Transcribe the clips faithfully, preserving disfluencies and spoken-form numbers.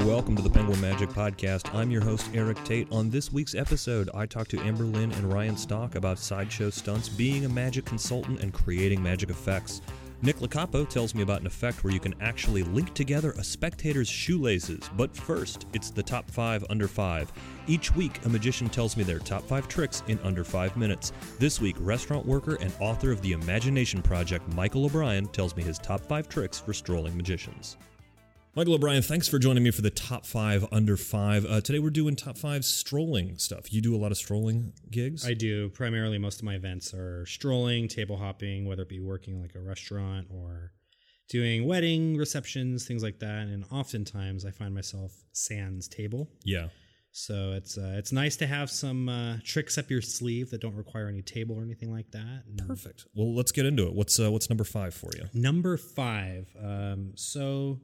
Welcome to the Penguin Magic Podcast. I'm your host, Eric Tate. On this week's episode, I talk to Amber Lynn and Ryan Stock about sideshow stunts, being a magic consultant, and creating magic effects. Nick LaCapo tells me about an effect where you can actually link together a spectator's shoelaces. But first, it's the top five under five. Each week, a magician tells me their top five tricks in under five minutes. This week, restaurant worker and author of The Imagination Project, Michael O'Brien, tells me his top five tricks for strolling magicians. Michael O'Brien, thanks for joining me for the top five under five. Uh, today we're doing top five strolling stuff. You do a lot of strolling gigs? I do. Primarily, most of my events are strolling, table hopping, whether it be working like a restaurant or doing wedding receptions, things like that. And oftentimes I find myself sans table. Yeah. So it's uh, it's nice to have some uh, tricks up your sleeve that don't require any table or anything like that. And perfect. Well, let's get into it. What's uh, what's number five for you? Number five. Um, so...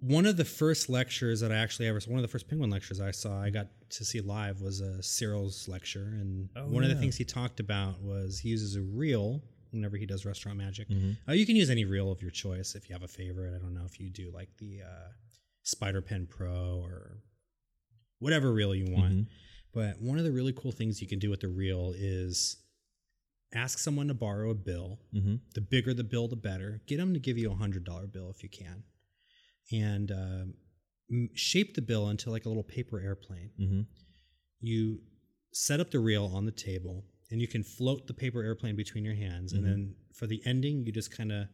One of the first lectures that I actually ever saw, one of the first Penguin lectures I saw, I got to see live, was a Cyril's lecture. And oh, one yeah. of the things he talked about was he uses a reel whenever he does restaurant magic. Mm-hmm. Uh, you can use any reel of your choice if you have a favorite. I don't know if you do like the uh, Spider Pen Pro or whatever reel you want. Mm-hmm. But one of the really cool things you can do with the reel is ask someone to borrow a bill. Mm-hmm. The bigger the bill, the better. Get them to give you a one hundred dollars bill if you can. And uh, shape the bill into like a little paper airplane. Mm-hmm. You set up the reel on the table, and you can float the paper airplane between your hands. Mm-hmm. And then for the ending, you just kind of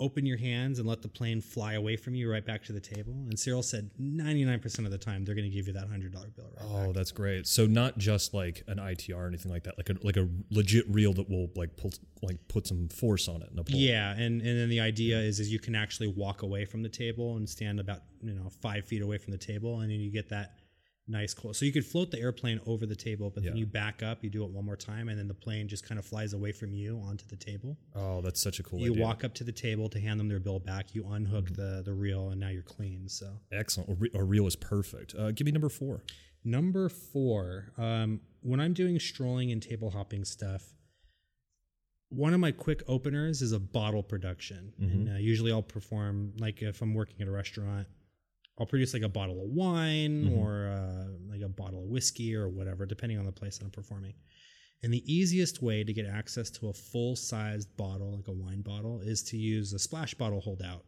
open your hands and let the plane fly away from you right back to the table. And Cyril said ninety-nine percent of the time, they're going to give you that one hundred dollars bill right Oh, back. That's great. So not just like an I T R or anything like that, like a like a legit reel that will like pull, like put some force on it. And yeah. And, and then the idea is, is you can actually walk away from the table and stand about, you know, five feet away from the table. And then you get that nice cool. So you could float the airplane over the table, but yeah. then you back up, you do it one more time, and then the plane just kind of flies away from you onto the table. Oh, that's such a cool you idea. You walk up to the table to hand them their bill back. You unhook mm-hmm. the, the reel, and now you're clean. So excellent. A, re- a reel is perfect. Uh, give me number four. Number four. Um, when I'm doing strolling and table hopping stuff, one of my quick openers is a bottle production. Mm-hmm. And uh, usually I'll perform, like if I'm working at a restaurant, I'll produce like a bottle of wine mm-hmm. or uh, like a bottle of whiskey or whatever, depending on the place that I'm performing. And the easiest way to get access to a full-sized bottle, like a wine bottle, is to use a splash bottle holdout.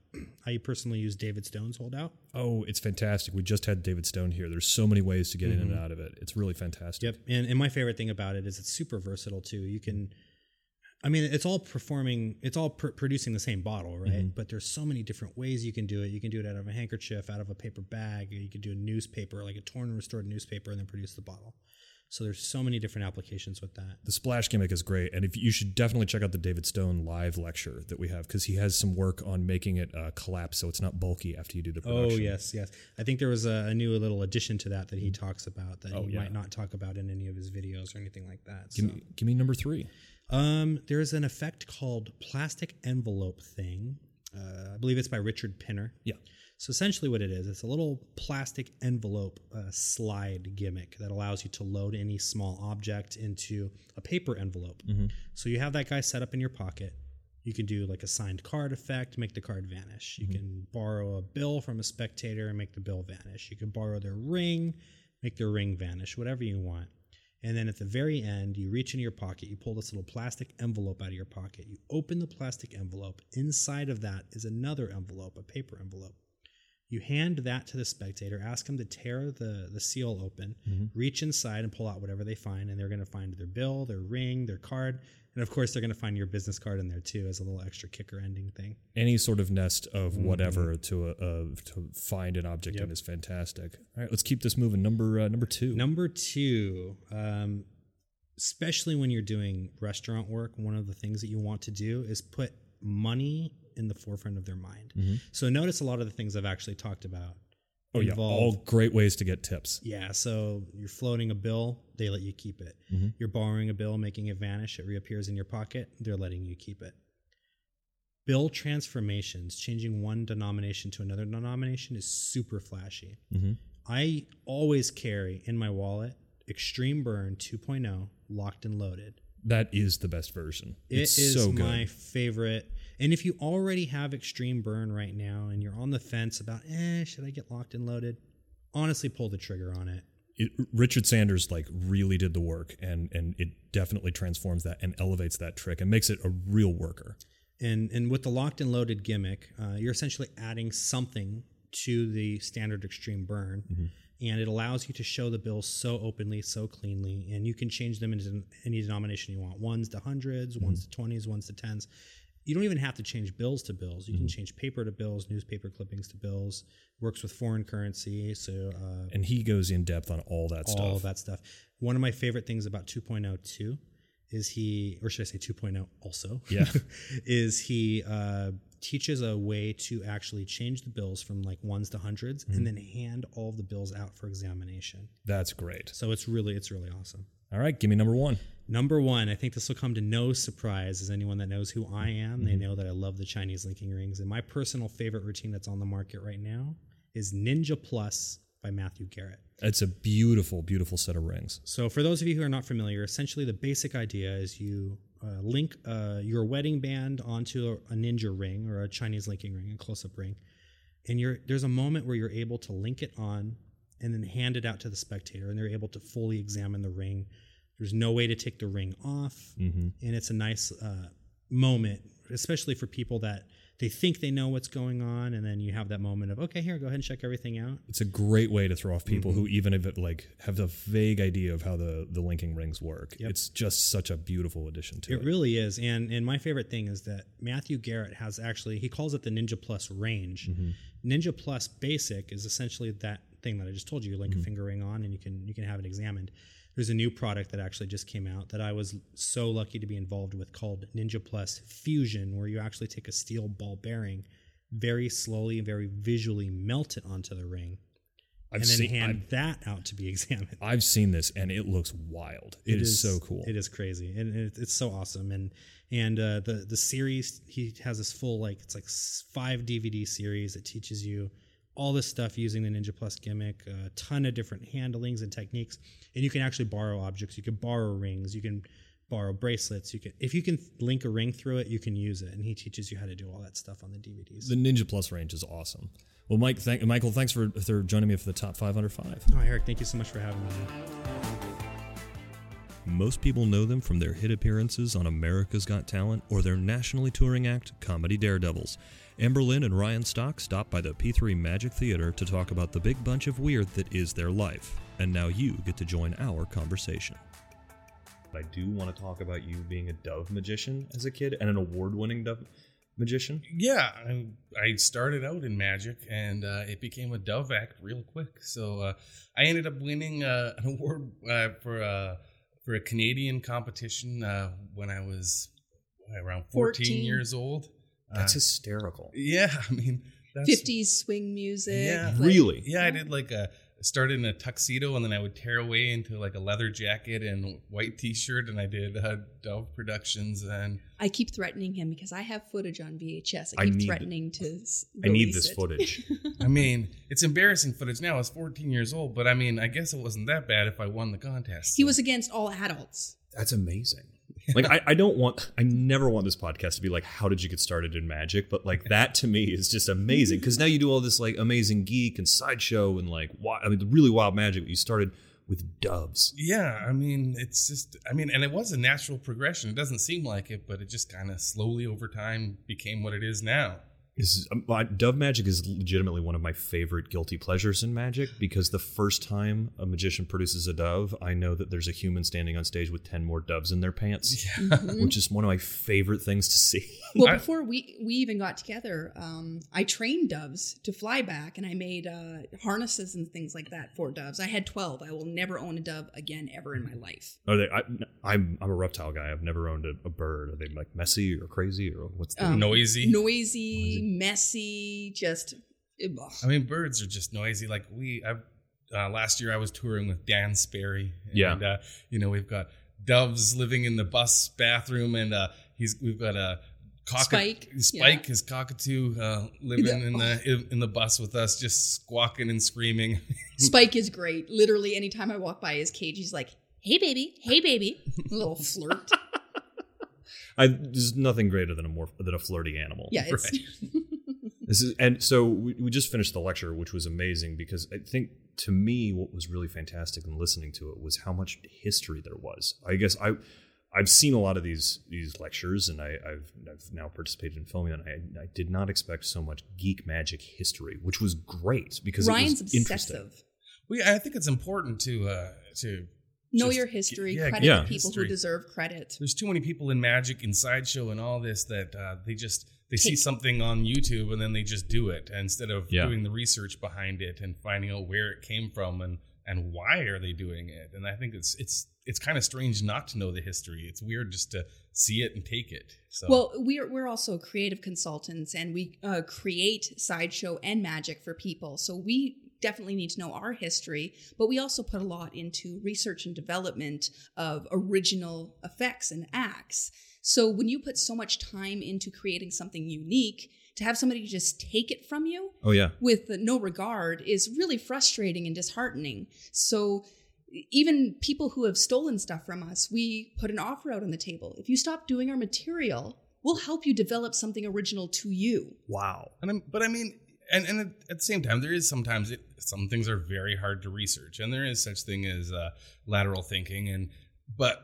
I personally use David Stone's holdout. Oh, it's fantastic. We just had David Stone here. There's so many ways to get mm-hmm. in and out of it. It's really fantastic. Yep. And, and my favorite thing about it is it's super versatile too. You can... I mean, it's all performing, it's all pr- producing the same bottle, right? Mm-hmm. But there's so many different ways you can do it. You can do it out of a handkerchief, out of a paper bag. Or you can do a newspaper, like a torn and restored newspaper, and then produce the bottle. So there's so many different applications with that. The splash gimmick is great. And if you should definitely check out the David Stone live lecture that we have, because he has some work on making it uh, collapse so it's not bulky after you do the production. Oh, yes, yes. I think there was a, a new little addition to that that he talks about that oh, he yeah. might not talk about in any of his videos or anything like that. Give, so. me, give me number three. Um, there's an effect called plastic envelope thing. Uh, I believe it's by Richard Pinner. Yeah. So essentially what it is, it's a little plastic envelope uh, slide gimmick that allows you to load any small object into a paper envelope. Mm-hmm. So you have that guy set up in your pocket. You can do like a signed card effect, make the card vanish. You mm-hmm. can borrow a bill from a spectator and make the bill vanish. You can borrow their ring, make their ring vanish, whatever you want. And then at the very end, you reach into your pocket, you pull this little plastic envelope out of your pocket, you open the plastic envelope, inside of that is another envelope, a paper envelope. You hand that to the spectator, ask them to tear the, the seal open, mm-hmm. reach inside and pull out whatever they find, and they're going to find their bill, their ring, their card. And of course, they're going to find your business card in there too as a little extra kicker ending thing. Any sort of nest of whatever mm-hmm. to uh, to find an object yep. in is fantastic. All right, let's keep this moving. Number uh, number two. Number two, um, especially when you're doing restaurant work, one of the things that you want to do is put money in the forefront of their mind. Mm-hmm. So notice a lot of the things I've actually talked about. Oh yeah, all great ways to get tips. Yeah, so you're floating a bill, they let you keep it. Mm-hmm. You're borrowing a bill, making it vanish, it reappears in your pocket, they're letting you keep it. Bill transformations, changing one denomination to another denomination is super flashy. Mm-hmm. I always carry in my wallet Extreme Burn two point oh, Locked and Loaded. that is the best version. It it's is so good. My favorite. And if you already have Extreme Burn right now and you're on the fence about, eh, should I get Locked and Loaded? Honestly, pull the trigger on it. It, Richard Sanders like really did the work, and and it definitely transforms that and elevates that trick and makes it a real worker. And and with the Locked and Loaded gimmick, uh, you're essentially adding something to the standard Extreme Burn, mm-hmm. and it allows you to show the bills so openly, so cleanly, and you can change them into any denomination you want. Ones to hundreds, mm-hmm. ones to twenties, ones to tens. You don't even have to change bills to bills. You mm-hmm. can change paper to bills, newspaper clippings to bills. Works with foreign currency. So uh, and he goes in depth on all that all stuff. All that stuff. One of my favorite things about two point oh two is he, or should I say two point oh also? Yeah. is he uh, teaches a way to actually change the bills from like ones to hundreds mm-hmm. and then hand all the bills out for examination. That's great. So it's really, it's really awesome. All right, give me number one. Number one, I think this will come to no surprise as anyone that knows who I am. They mm-hmm. know that I love the Chinese linking rings. And my personal favorite routine that's on the market right now is Ninja Plus by Matthew Garrett. It's a beautiful, beautiful set of rings. So for those of you who are not familiar, essentially the basic idea is you uh, link uh, your wedding band onto a, a ninja ring or a Chinese linking ring, a close-up ring. And you're, there's a moment where you're able to link it on and then hand it out to the spectator. And they're able to fully examine the ring. There's no way to take the ring off, mm-hmm. and it's a nice uh, moment, especially for people that they think they know what's going on, and then you have that moment of, okay, here, go ahead and check everything out. It's a great way to throw off people mm-hmm. who even if it, like have a vague idea of how the, the linking rings work. Yep. It's just such a beautiful addition to it. It really is, and and my favorite thing is that Matthew Garrett has actually, he calls it the Ninja Plus range. Mm-hmm. Ninja Plus Basic is essentially that thing that I just told you. You link mm-hmm. a finger ring on, and you can you can have it examined. There's a new product that actually just came out that I was so lucky to be involved with called Ninja Plus Fusion, where you actually take a steel ball bearing, very slowly and very visually melt it onto the ring, I've and then seen, hand I've, that out to be examined. I've seen this, and it looks wild. It, it is, is so cool. It is crazy, and it, it's so awesome. And and uh, the the series, he has this full like it's like five D V D series that teaches you all this stuff using the Ninja Plus gimmick, a ton of different handlings and techniques. And you can actually borrow objects. You can borrow rings. You can borrow bracelets. You can, if you can link a ring through it, you can use it. And he teaches you how to do all that stuff on the D V Ds. The Ninja Plus range is awesome. Well, Mike, thank, Michael, thanks for, for joining me for the top five under five. Oh, Eric, thank you so much for having me. Most people know them from their hit appearances on America's Got Talent or their nationally touring act, Comedy Daredevils. Amber Lynn and Ryan Stock stopped by the P three Magic Theater to talk about the big bunch of weird that is their life. And now you get to join our conversation. I do want to talk about you being a dove magician as a kid and an award-winning dove magician. Yeah, I, I started out in magic and uh, it became a dove act real quick. So uh, I ended up winning uh, an award uh, for, uh, for a Canadian competition uh, when I was around fourteen, fourteen years old. That's uh, hysterical. Yeah, I mean, that's, fifties swing music. Yeah, like, really. Yeah, I did like a started in a tuxedo, and then I would tear away into like a leather jacket and white T-shirt, and I did uh, Dove Productions. And I keep threatening him because I have footage on V H S. I keep I need, threatening to. Release I need this it. footage. I mean, it's embarrassing footage now. I was fourteen years old, but I mean, I guess it wasn't that bad if I won the contest. So. He was against all adults. That's amazing. Like, I, I don't want, I never want this podcast to be like, how did you get started in magic? But like that to me is just amazing. Cause now you do all this like amazing geek and sideshow and like, I mean, really wild magic. But you started with doves. Yeah. I mean, it's just, I mean, and it was a natural progression. It doesn't seem like it, but it just kind of slowly over time became what it is now. Is, dove magic is legitimately one of my favorite guilty pleasures in magic because the first time a magician produces a dove, I know that there's a human standing on stage with ten more doves in their pants, yeah. mm-hmm. which is one of my favorite things to see. Well, before we, we even got together, um, I trained doves to fly back and I made uh, harnesses and things like that for doves. I had twelve. I will never own a dove again ever in my life. Are they, I, I'm, I'm a reptile guy. I've never owned a, a bird. Are they like messy or crazy or what's the um, noisy? Noisy. noisy. Messy, just. Ugh. I mean, birds are just noisy. Like we, I've, uh, last year I was touring with Dan Sperry. And, yeah. Uh, you know, we've got doves living in the bus bathroom, and uh, he's we've got a cock- Spike. Spike, yeah. his cockatoo, uh, living the, in the oh. in the bus with us, just squawking and screaming. Spike is great. Literally, anytime I walk by his cage, he's like, "Hey, baby, hey, baby," a little flirt. I, there's nothing greater than a more than a flirty animal. Yeah. Right? It's this is, and so we, we just finished the lecture, which was amazing because I think to me what was really fantastic in listening to it was how much history there was. I guess I. I've seen a lot of these these lectures, and I, I've, I've now participated in filming, and I, I did not expect so much geek magic history, which was great because Ryan's it was obsessive. Interesting. Well, yeah, I think it's important to uh, to know your history, get, yeah, credit yeah. the people history. who deserve credit. There's too many people in magic and sideshow and all this that uh, they just they Take. see something on YouTube and then they just do it instead of yeah. doing the research behind it and finding out where it came from and and why are they doing it. And I think it's it's. It's kind of strange not to know the history. It's weird just to see it and take it. So. Well, we're we're also creative consultants, and we uh, create sideshow and magic for people. So we definitely need to know our history, but we also put a lot into research and development of original effects and acts. So when you put so much time into creating something unique, to have somebody just take it from you oh, yeah. with no regard is really frustrating and disheartening. So... even people who have stolen stuff from us, we put an offer out on the table. If you stop doing our material, we'll help you develop something original to you. Wow. And I'm, but I mean, and, and at the same time, there is sometimes it, some things are very hard to research, and there is such thing as uh, lateral thinking. And but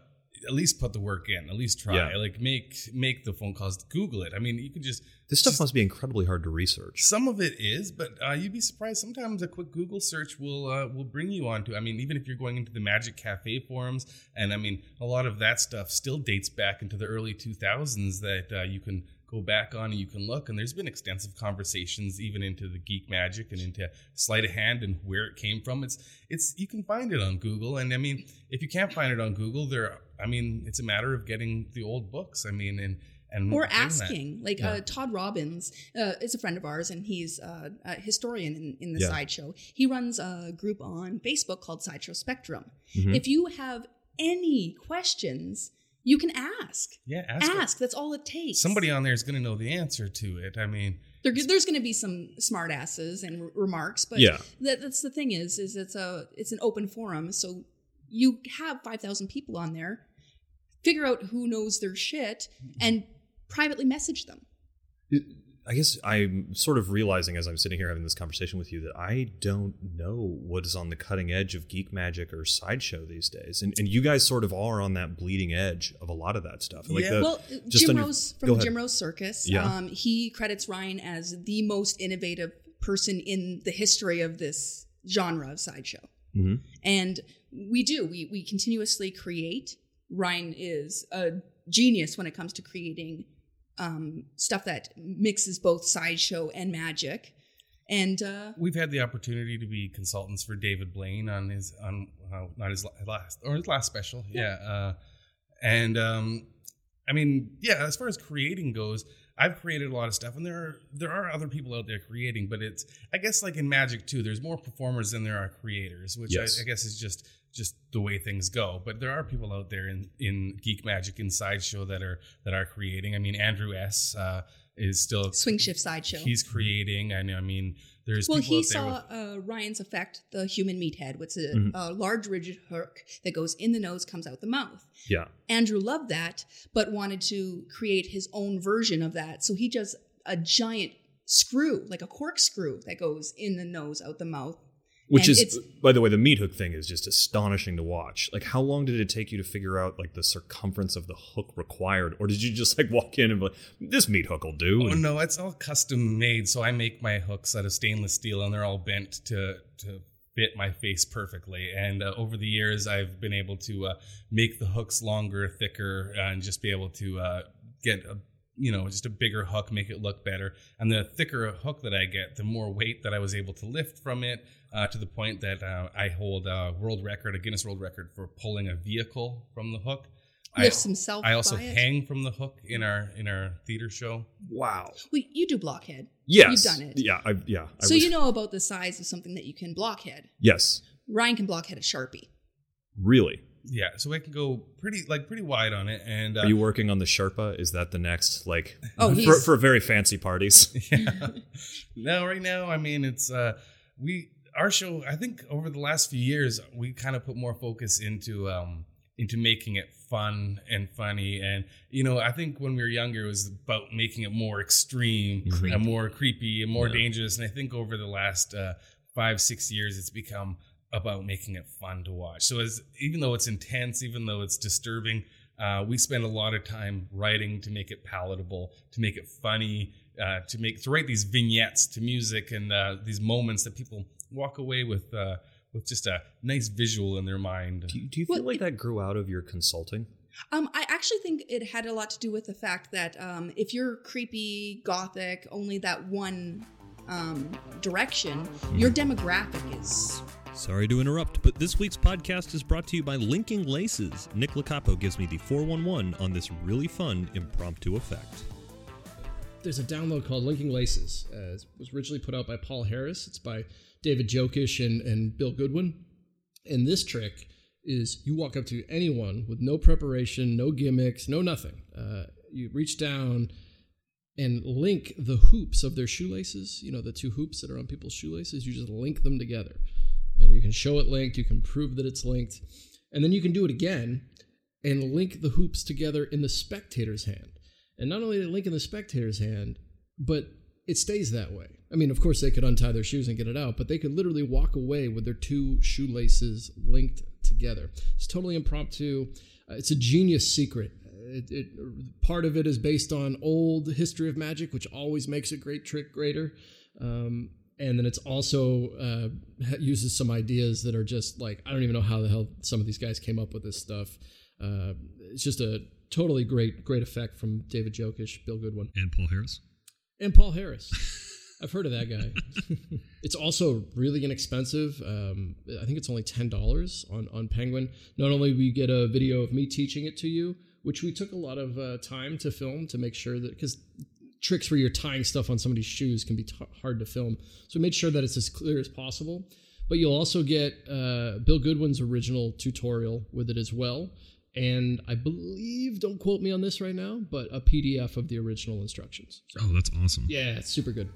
at least put the work in. At least try. Yeah. Like make make the phone calls. Google it. I mean, you can just this stuff just, must be incredibly hard to research. Some of it is, but uh, you'd be surprised. Sometimes a quick Google search will uh, will bring you onto. I mean, even if you're going into the Magic Cafe forums, and I mean, a lot of that stuff still dates back into the early two thousands that uh, you can go back on and you can look. And there's been extensive conversations even into the geek magic and into sleight of hand and where it came from. It's it's you can find it on Google. And I mean, if you can't find it on Google, there are, I mean, it's a matter of getting the old books. I mean, and and or asking, that. like yeah. uh, Todd Robbins uh, is a friend of ours, and he's uh, a historian in, in the yeah. sideshow. He runs a group on Facebook called Sideshow Spectrum. Mm-hmm. If you have any questions, you can ask. Yeah, ask. Ask. It. That's all it takes. Somebody on there is going to know the answer to it. I mean, there, there's going to be some smart asses and r- remarks, but yeah. that, that's the thing is, is it's a it's an open forum, so. You have five thousand people on there, figure out who knows their shit, and privately message them. I guess I'm sort of realizing as I'm sitting here having this conversation with you that I don't know what is on the cutting edge of geek magic or sideshow these days. And and you guys sort of are on that bleeding edge of a lot of that stuff. Like yeah. the, well, just Jim Rose your, from Jim Rose Circus, yeah. um, he credits Ryan as the most innovative person in the history of this genre of sideshow. Mm-hmm. And we do. We we continuously create. Ryan is a genius when it comes to creating um, stuff that mixes both sideshow and magic. And uh, we've had the opportunity to be consultants for David Blaine on his on uh, not his last or his last special. Yeah. yeah. Uh, and um, I mean, yeah. As far as creating goes, I've created a lot of stuff, and there are there are other people out there creating, but it's I guess like in magic too. There's more performers than there are creators, which yes. I, I guess is just just the way things go. But there are people out there in, in geek magic and sideshow that are that are creating. I mean, Andrew S. Uh, is still swing shift sideshow. He's creating. I know. I mean, there's well, people he out saw there with, uh, Ryan's effect, the human meathead, which is a, mm-hmm. a large rigid hook that goes in the nose, comes out the mouth. Yeah. Andrew loved that, but wanted to create his own version of that. So he does a giant screw, like a corkscrew, that goes in the nose, out the mouth. Which and is, by the way, the meat hook thing is just astonishing to watch. Like, how long did it take you to figure out, like, the circumference of the hook required? Or did you just, like, walk in and be like, this meat hook will do? Oh, and- no, it's all custom made. So I make my hooks out of stainless steel, and they're all bent to... to- fit my face perfectly. And uh, over the years, I've been able to uh, make the hooks longer, thicker, uh, and just be able to uh, get, a, you know, just a bigger hook, make it look better. And the thicker a hook that I get, the more weight that I was able to lift from it uh, to the point that uh, I hold a world record, a Guinness World Record for pulling a vehicle from the hook. Lifts himself I also by it. hang from the hook in our in our theater show. Wow. Well, you do blockhead. Yes. You've done it. Yeah. I, yeah. I so was. You know about the size of something that you can blockhead. Yes. Ryan can blockhead a Sharpie. Really? Yeah. So I can go pretty like pretty wide on it. And uh, are you working on the Sherpa? Is that the next like oh, for, for very fancy parties? Yeah. No, right now. I mean, it's uh, we our show. I think over the last few years, we kind of put more focus into um, into making it fun and funny. And, you know, I think when we were younger, it was about making it more extreme, creepy. and more creepy and more yeah. dangerous. And I think over the last uh, five, six years, it's become about making it fun to watch. So as even though it's intense, even though it's disturbing, uh, we spend a lot of time writing to make it palatable, to make it funny, uh, to make to write these vignettes to music and uh, these moments that people walk away with uh, with just a nice visual in their mind. Do you, do you feel well, like it, that grew out of your consulting? Um, I actually think it had a lot to do with the fact that um, if you're creepy, gothic, only that one um, direction, mm. your demographic is... Sorry to interrupt, but this week's podcast is brought to you by Linking Laces. Nick LaCapo gives me the four one one on this really fun impromptu effect. There's a download called Linking Laces. Uh, it was originally put out by Paul Harris. It's by David Jokish and, and Bill Goodwin. And this trick is you walk up to anyone with no preparation, no gimmicks, no nothing. Uh, you reach down and link the hoops of their shoelaces, you know, the two hoops that are on people's shoelaces. You just link them together. And you can show it linked, you can prove that it's linked, and then you can do it again and link the hoops together in the spectator's hand. And not only did it link in the spectator's hand, but it stays that way. I mean, of course, they could untie their shoes and get it out, but they could literally walk away with their two shoelaces linked together. It's totally impromptu. Uh, it's a genius secret. It, it, part of it is based on old history of magic, which always makes a great trick greater. Um, And then it's also uh, uses some ideas that are just like, I don't even know how the hell some of these guys came up with this stuff. Uh, it's just a totally great, great effect from David Jokish, Bill Goodwin. And Paul Harris. And Paul Harris. I've heard of that guy. It's also really inexpensive. Um, I think it's only ten dollars on, on Penguin. Not only do we get a video of me teaching it to you, which we took a lot of uh, time to film to make sure that... because. Tricks where you're tying stuff on somebody's shoes can be t- hard to film. So we made sure that it's as clear as possible. But you'll also get uh, Bill Goodwin's original tutorial with it as well. And I believe, don't quote me on this right now, but a P D F of the original instructions. So, oh, that's awesome. Yeah, it's super good.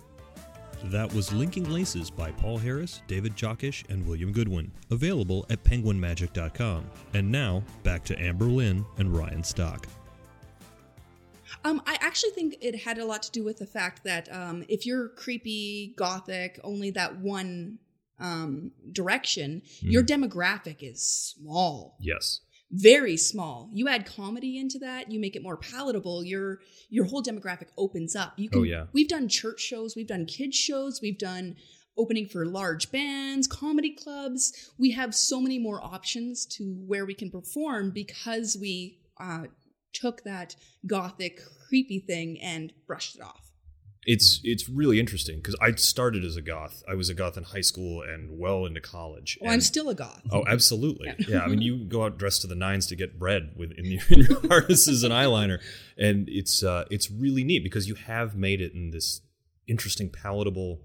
That was Linking Laces by Paul Harris, David Jokish, and William Goodwin. Available at penguin magic dot com. And now, back to Amber Lynn and Ryan Stock. Um, I actually think it had a lot to do with the fact that um, if you're creepy, gothic, only that one um, direction, mm. your demographic is small. Yes. Very small. You add comedy into that, you make it more palatable. Your your whole demographic opens up. You can, oh, yeah. We've done church shows. We've done kids shows. We've done opening for large bands, comedy clubs. We have so many more options to where we can perform because we... Uh, took that gothic creepy thing and brushed it off. It's it's really interesting because I started as a goth. I was a goth in high school and well into college. Oh, and I'm still a goth. Oh, absolutely. Yeah. yeah, I mean, you go out dressed to the nines to get bread with in, the, in your harnesses and eyeliner, and it's uh, it's really neat because you have made it in this interesting, palatable.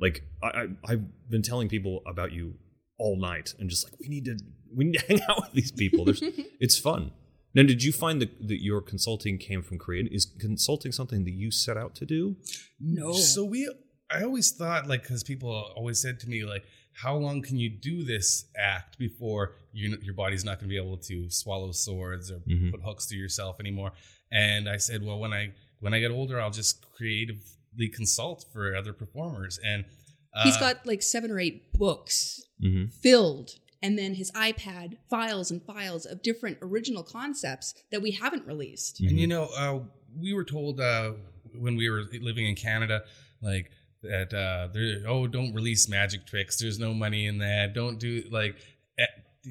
Like I, I I've been telling people about you all night, and just like we need to we need to hang out with these people. There's it's fun. Now, did you find that, that your consulting came from creating? Is consulting something that you set out to do? No. So we, I always thought, like, because people always said to me, like, how long can you do this act before you, your body's not going to be able to swallow swords or mm-hmm. put hooks through yourself anymore? And I said, well, when I when I get older, I'll just creatively consult for other performers. And uh, he's got like seven or eight books mm-hmm. filled. And then his iPad, files and files of different original concepts that we haven't released. And, you know, uh, we were told uh, when we were living in Canada, like, that, uh, there, oh, don't release magic tricks. There's no money in that. Don't do, like,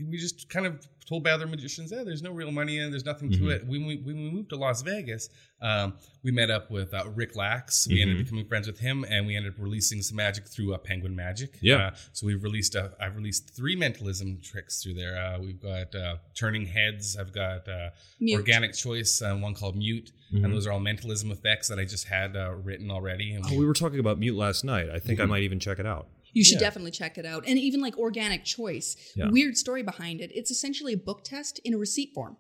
we just kind of told by other magicians, yeah, there's no real money in it. There's nothing mm-hmm. to it. When we, when we moved to Las Vegas, um, we met up with uh, Rick Lax. We mm-hmm. ended up becoming friends with him, and we ended up releasing some magic through uh, Penguin Magic. Yeah. Uh, so we've released, a, I've released three mentalism tricks through there. Uh, we've got uh, Turning Heads. I've got uh, Organic Choice, uh, one called Mute. Mm-hmm. And those are all mentalism effects that I just had uh, written already. And oh, we, we were talking about Mute last night. I think mm-hmm. I might even check it out. You should yeah. definitely check it out. And even like Organic Choice, yeah. weird story behind it. It's essentially a book test in a receipt form.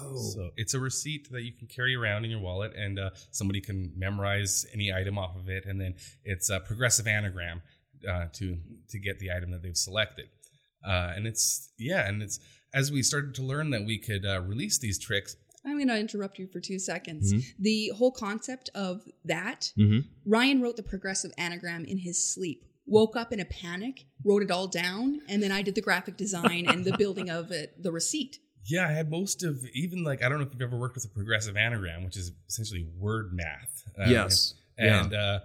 Oh. So it's a receipt that you can carry around in your wallet, and uh, somebody can memorize any item off of it. And then it's a progressive anagram uh, to to get the item that they've selected. Uh, and it's, yeah, and it's, as we started to learn that we could uh, release these tricks. I'm going to interrupt you for two seconds. Mm-hmm. The whole concept of that, mm-hmm. Ryan wrote the progressive anagram in his sleep, woke up in a panic, wrote it all down, and then I did the graphic design and the building of it, the receipt. Yeah, I had most of, even like, I don't know if you've ever worked with a progressive anagram, which is essentially word math. Um, yes. And yeah. uh,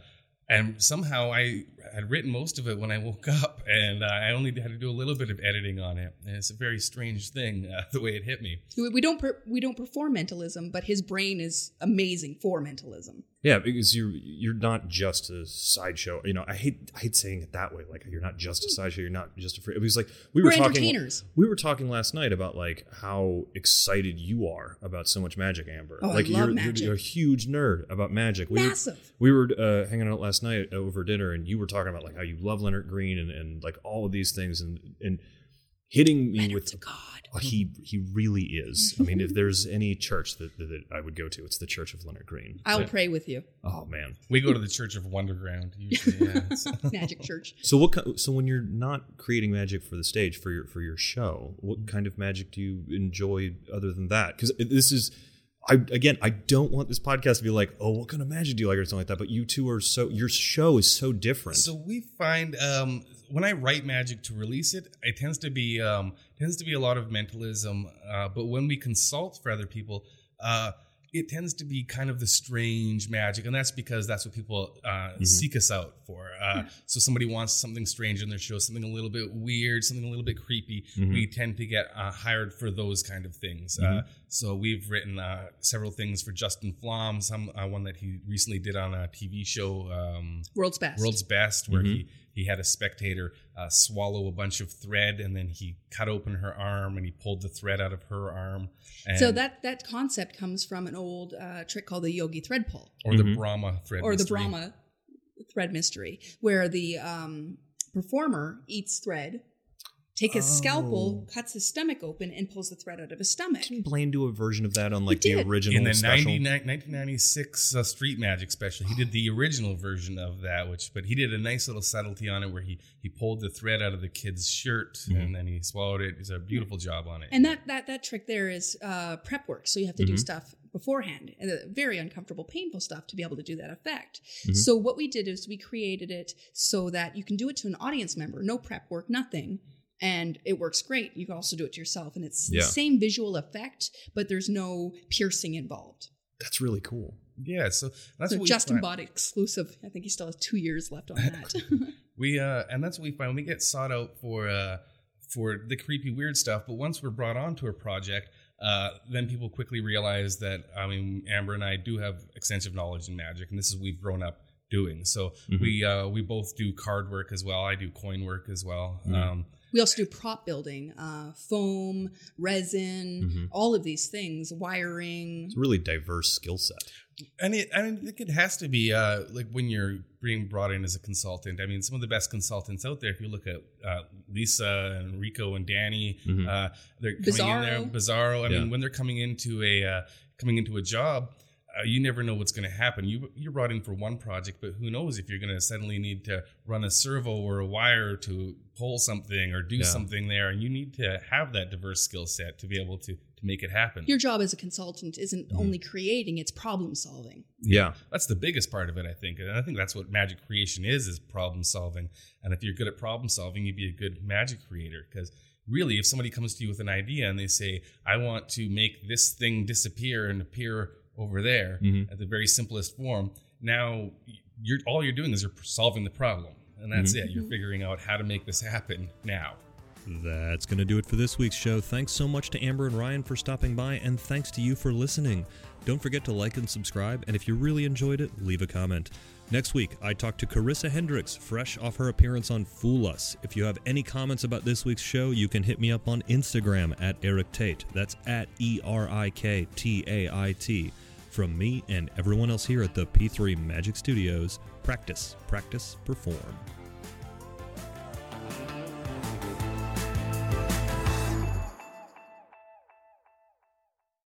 and somehow I had written most of it when I woke up, and uh, I only had to do a little bit of editing on it. And it's a very strange thing, uh, the way it hit me. We don't per- we don't perform mentalism, but his brain is amazing for mentalism. Yeah, because you're you're not just a sideshow. You know, I hate I hate saying it that way. Like, you're not just a sideshow. You're not just a free. It was like we we're were talking. Entertainers. We were talking last night about like how excited you are about so much magic, Amber. Oh, like I love you're, magic. You're a huge nerd about magic. We Massive. Were, we were uh, hanging out last night over dinner, and you were talking about like how you love Leonard Green and, and like all of these things, and and hitting me Leonard's with a God. Oh, he he really is. I mean, if there's any church that, that, that I would go to, it's the Church of Leonard Green. I'll yeah. pray with you. Oh man, we go to the Church of Wonderground. Usually, yeah, so. Magic Church. So what? So when you're not creating magic for the stage for your for your show, what kind of magic do you enjoy other than that? Because this is. I, again, I don't want this podcast to be like, oh, what kind of magic do you like or something like that. But you two are so, your show is so different. So we find um, when I write magic to release it, it tends to be um, tends to be a lot of mentalism. Uh, but when we consult for other people, uh, it tends to be kind of the strange magic. And that's because that's what people uh, mm-hmm. seek us out for. Uh, mm-hmm. So somebody wants something strange in their show, something a little bit weird, something a little bit creepy. Mm-hmm. We tend to get uh, hired for those kind of things. Mm-hmm. Uh, so we've written uh, several things for Justin Flom, some uh, one that he recently did on a T V show. Um, World's Best. World's Best, where mm-hmm. he, he had a spectator uh, swallow a bunch of thread, and then he cut open her arm and he pulled the thread out of her arm. And so that that concept comes from an old uh, trick called the Yogi Thread Pull. Or mm-hmm. the Brahma Thread or Mystery. Or the Brahma Thread Mystery, where the um, performer eats thread, takes his oh. scalpel, cuts his stomach open, and pulls the thread out of his stomach. Didn't Blaine do a version of that on like the original in the special? In the nineteen ninety-six uh, Street Magic special, he did the original version of that, which but he did a nice little subtlety on it where he he pulled the thread out of the kid's shirt mm-hmm. and then he swallowed it. It's a beautiful job on it. And that that that trick there is uh, prep work, so you have to mm-hmm. do stuff beforehand, and very uncomfortable, painful stuff to be able to do that effect. Mm-hmm. So what we did is we created it so that you can do it to an audience member, no prep work, nothing. And it works great. You can also do it to yourself. And it's yeah. the same visual effect, but there's no piercing involved. That's really cool. Yeah. So that's so what Justin we bought exclusive. I think he still has two years left on that. we uh, And that's what we find. We get sought out for uh, for the creepy, weird stuff. But once we're brought onto a project, uh, then people quickly realize that, I mean, Amber and I do have extensive knowledge in magic. And this is what we've grown up doing. So mm-hmm. we uh, we both do card work as well. I do coin work as well. Mm-hmm. Um We also do prop building, uh, foam, resin, mm-hmm. all of these things, wiring. It's a really diverse skill set. And it, I think it has to be uh, like when you're being brought in as a consultant. I mean, some of the best consultants out there, if you look at uh, Lisa and Rico and Danny, mm-hmm. uh, they're coming Bizarro. in there. Bizarro. I yeah. mean, when they're coming into a uh, coming into a job, Uh, you never know what's going to happen. You, you're brought in for one project, but who knows if you're going to suddenly need to run a servo or a wire to pull something or do yeah. something there. And you need to have that diverse skill set to be able to, to make it happen. Your job as a consultant isn't mm. only creating, it's problem solving. Yeah. That's the biggest part of it, I think. And I think that's what magic creation is, is problem solving. And if you're good at problem solving, you'd be a good magic creator, because really, if somebody comes to you with an idea and they say, I want to make this thing disappear and appear over there mm-hmm. at the very simplest form. Now, you're all you're doing is you're solving the problem, and that's mm-hmm. it. You're figuring out how to make this happen now. That's going to do it for this week's show. Thanks so much to Amber and Ryan for stopping by, and thanks to you for listening. Don't forget to like and subscribe, and if you really enjoyed it, leave a comment. Next week, I talk to Carissa Hendricks, fresh off her appearance on Fool Us. If you have any comments about this week's show, you can hit me up on Instagram at Eric Tate. That's at E R I K T A I T. From me and everyone else here at the P three Magic Studios, practice, practice, perform.